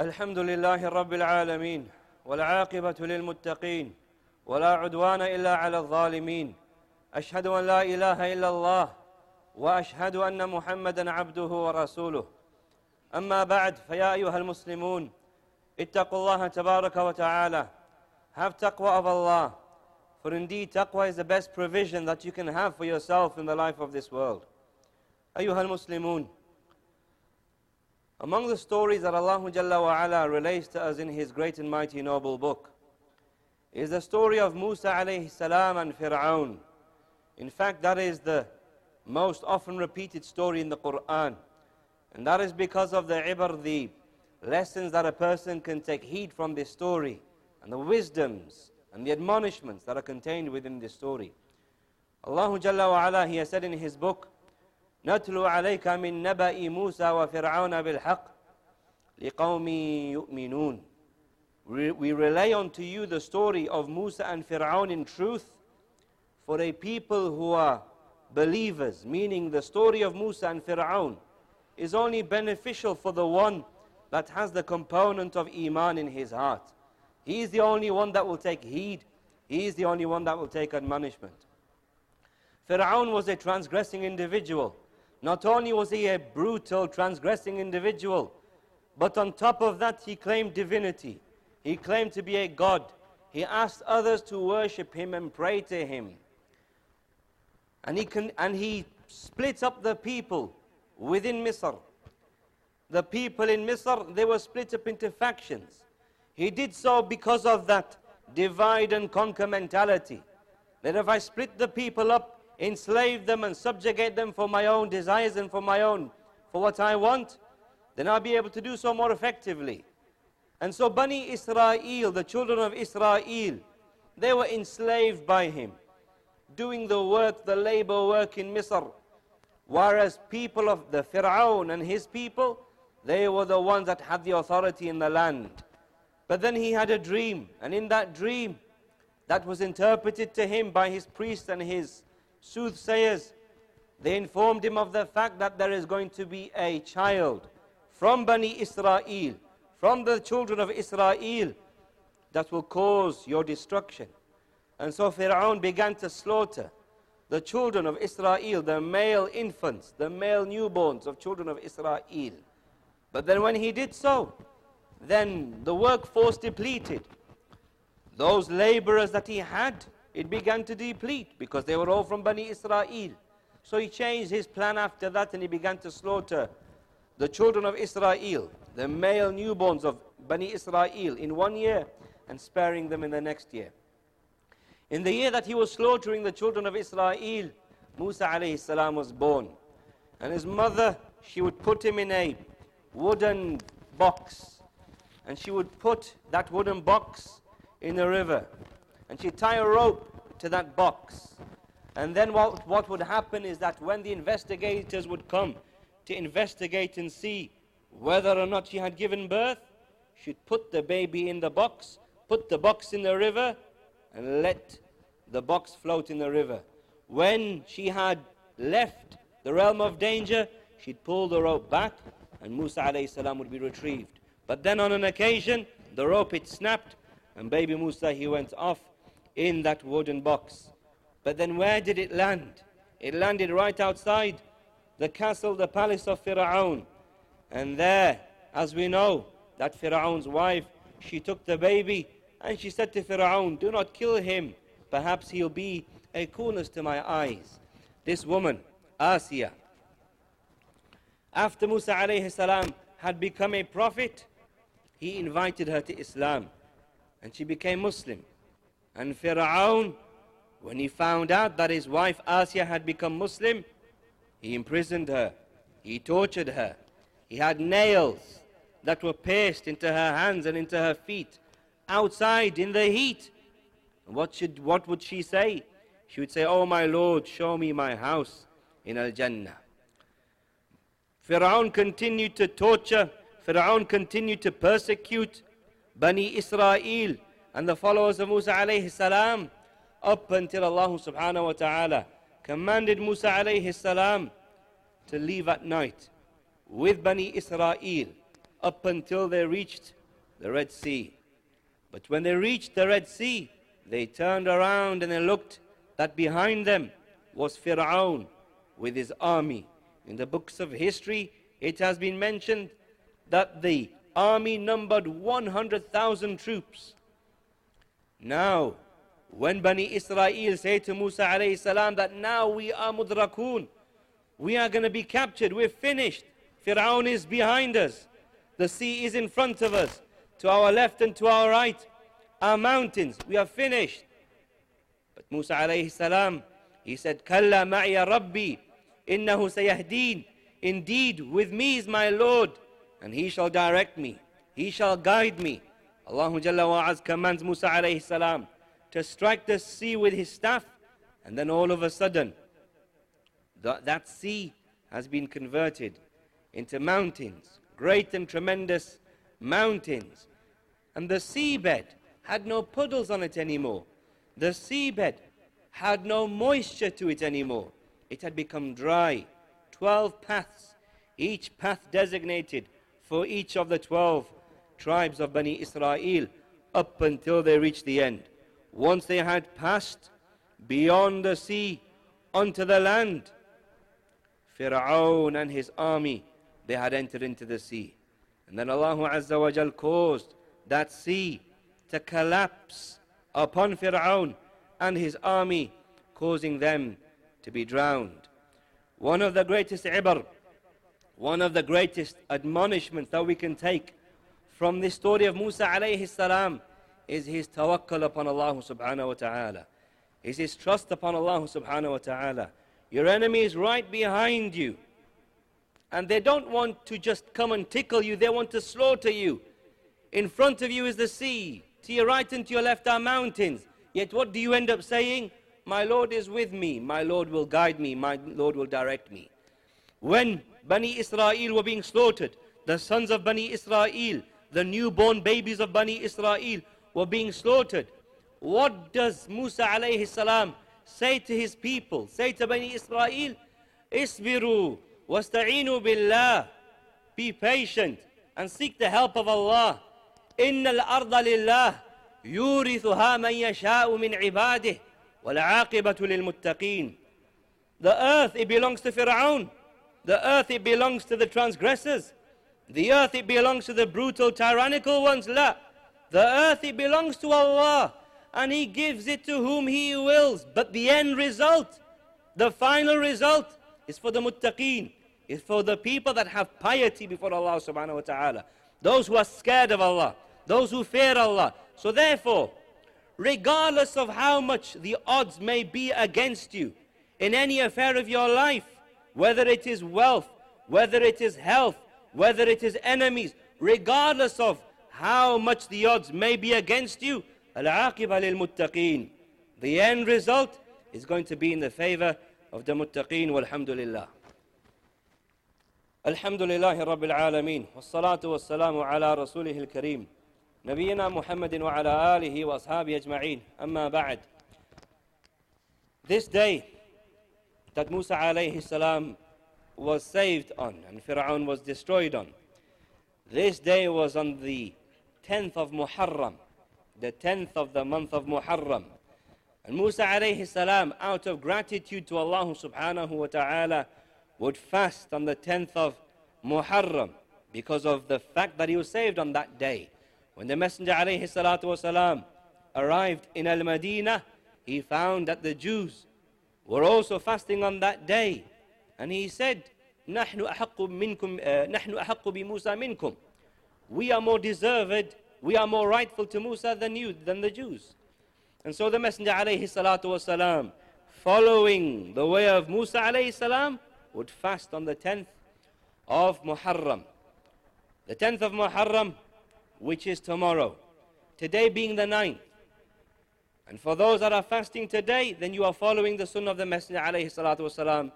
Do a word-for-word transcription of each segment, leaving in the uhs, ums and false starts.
الحمد لله رب العالمين والعاقبة للمتقين ولا عدوان إلا على الظالمين أشهد أن لا إله إلا الله وأشهد أن محمدًا عبده ورسوله أما بعد فيا أيها المسلمون اتقوا الله تبارك وتعالى have taqwa of Allah for indeed taqwa is the best provision that you can have for yourself in the life of this world أيها المسلمون Among the stories that Allah Jalla wa Ala relates to us in His great and mighty noble book is the story of Musa alayhi salam and Fir'aun. In fact, that is the most often repeated story in the Qur'an. And that is because of the ibar, the lessons that a person can take heed from this story, and the wisdoms and the admonishments that are contained within this story. Allah Jalla wa Ala, He has said in His book, نتلو عليك من نبأ موسى وفرعون بالحق لقوم يؤمنون We relay unto you the story of Musa and Fir'aun in truth for a people who are believers, meaning the story of Musa and Fir'aun is only beneficial for the one that has the component of Iman in his heart. He is the only one that will take heed. He is the only one that will take admonishment. Fir'aun was a transgressing individual. Not only was he a brutal, transgressing individual, but on top of that, he claimed divinity. He claimed to be a god. He asked others to worship him and pray to him. And he, con and he split up the people within Misr. The people in Misr, they were split up into factions. He did so because of that divide and conquer mentality. That if I split the people up, enslave them and subjugate them for my own desires and for my own, for what I want, then I'll be able to do so more effectively. And so Bani Israel, the children of Israel, they were enslaved by him, doing the work, the labor work in Misr. Whereas people of the Fir'aun and his people, they were the ones that had the authority in the land. But then he had a dream, and in that dream, that was interpreted to him by his priests and his soothsayers. They informed him of the fact that there is going to be a child from Bani Israel, from the children of Israel, that will cause your destruction. And so Fir'aun began to slaughter the children of Israel, the male infants, the male newborns of children of Israel. But then when he did so, then the workforce depleted. Those laborers that he had, it began to deplete because they were all from Bani Israel. So he changed his plan after that and he began to slaughter the children of Israel, the male newborns of Bani Israel in one year and sparing them in the next year. In the year that he was slaughtering the children of Israel, Musa alayhi salam was born. And his mother, she would put him in a wooden box and she would put that wooden box in the river, and she'd tie a rope to that box. And then what, what would happen is that when the investigators would come to investigate and see whether or not she had given birth, she'd put the baby in the box, put the box in the river, and let the box float in the river. When she had left the realm of danger, she'd pull the rope back, and Musa alayhi salam would be retrieved. But then on an occasion, the rope, it snapped, and baby Musa, he went off in that wooden box. But then where did it land? It landed right outside the castle, the palace of Fir'aun. And there, as we know, that Fir'aun's wife, she took the baby and she said to Fir'aun, do not kill him. Perhaps he'll be a coolness to my eyes. This woman, Asiya, after Musa alayhi salam had become a prophet, he invited her to Islam. And she became Muslim. And Fir'aun, when he found out that his wife Asiya had become Muslim, he imprisoned her, he tortured her. He had nails that were pierced into her hands and into her feet, outside in the heat. What, should, what would she say? She would say, oh my Lord, show me my house in Al-Jannah. Fir'aun continued to torture, Fir'aun continued to persecute Bani Israel and the followers of Musa alayhi salam up until Allah subhanahu wa ta'ala commanded Musa alayhi salam to leave at night with Bani Israel up until they reached the Red Sea. But when they reached the Red Sea, they turned around and they looked that behind them was Fir'aun with his army. In the books of history, it has been mentioned that the army numbered one hundred thousand troops. Now, when Bani Israel say to Musa alayhi salam that now we are mudrakoon, we are going to be captured, we're finished. Fir'aun is behind us. The sea is in front of us. To our left and to our right are mountains. We are finished. But Musa alayhi salam, he said, Kalla ma'ya Rabbi, innahu sayahdeen. Indeed, with me is my Lord, and he shall direct me. He shall guide me. Allah Jalla wa Azza commands Musa alayhi salam to strike the sea with his staff, and then all of a sudden, th that sea has been converted into mountains, great and tremendous mountains. And the seabed had no puddles on it anymore. The seabed had no moisture to it anymore. It had become dry. Twelve paths, each path designated for each of the twelve tribes of Bani Israel, up until they reached the end. Once they had passed beyond the sea onto the land, Fir'aun and his army, they had entered into the sea. And then Allah Azza wa Jal caused that sea to collapse upon Fir'aun and his army, causing them to be drowned. One of the greatest ibar, one of the greatest admonishments that we can take from the story of Musa alayhi salam is his tawakkul upon Allah subhanahu wa ta'ala, is his trust upon Allah subhanahu wa ta'ala. Your enemy is right behind you, and they don't want to just come and tickle you, they want to slaughter you. In front of you is the sea, to your right and to your left are mountains. Yet what do you end up saying? My Lord is with me, my Lord will guide me, my Lord will direct me. When Bani Israel were being slaughtered, the sons of Bani Israel, the newborn babies of Bani Israel were being slaughtered. What does Musa alayhi salam say to his people, say to Bani Israel? Isbiru wasta'inu billah. Be patient and seek the help of Allah. Innal arda lillah yurithuha man yasha'u min ibadih wal aqibatu lil muttaqin. The earth, it belongs to Fir'aun. The earth, it belongs to the transgressors. The earth, it belongs to the brutal, tyrannical ones. La. The earth, it belongs to Allah, and He gives it to whom He wills. But the end result, the final result, is for the muttaqeen, is for the people that have piety before Allah subhanahu wa ta'ala, those who are scared of Allah, those who fear Allah. So therefore, regardless of how much the odds may be against you in any affair of your life, whether it is wealth, whether it is health, whether it is enemies, regardless of how much the odds may be against you, al-aqiba lil-muttaqeen. The end result is going to be in the favor of the muttaqeen, walhamdulillah. Alhamdulillahi rabbil alameen, wassalatu wassalamu ala rasulihil kareem, nabiyina Muhammadin wa ala alihi wa ashabi ajma'een, amma ba'd. This day that Musa alayhi salam was saved on and Fir'aun was destroyed on, this day was on the tenth of Muharram, the tenth of the month of Muharram. And Musa alayhi salam, out of gratitude to Allah subhanahu wa ta'ala, would fast on the tenth of Muharram because of the fact that he was saved on that day. When the Messenger alayhi salatu wa salam arrived in Al-Madinah, he found that the Jews were also fasting on that day. And he said, نحن أحق منكم, uh, نحن أحق بموسى منكم. We are more deserved, we are more rightful to Musa than you, than the Jews. And so the Messenger alayhi salatu wasalam, following the way of Musa alayhi salam, would fast on the tenth of Muharram. The tenth of Muharram, which is tomorrow. Today being the ninth. And for those that are fasting today, then you are following the sunnah of the Messenger alayhi salatu wasalam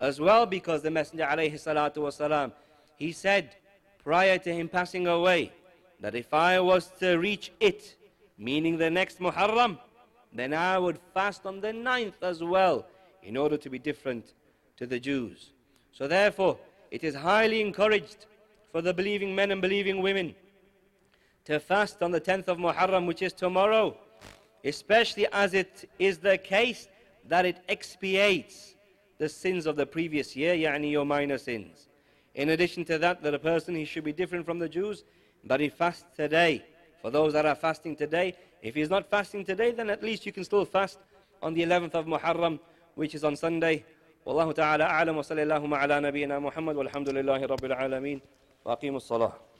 as well, because the Messenger alayhi salatu wasalam, he said prior to him passing away, that if I was to reach it, meaning the next Muharram, then I would fast on the ninth as well, in order to be different to the Jews. So therefore, it is highly encouraged for the believing men and believing women to fast on the tenth of Muharram, which is tomorrow, especially as it is the case that it expiates the sins of the previous year, yani your minor sins. In addition to that, that a person, he should be different from the Jews, but he fasts today. For those that are fasting today, if he's not fasting today, then at least you can still fast on the eleventh of Muharram, which is on Sunday. Wallahu ta'ala a'lam wa sallallahu ala nabiyyina Muhammad walhamdulillahi rabbil alameen wa aqimus salah.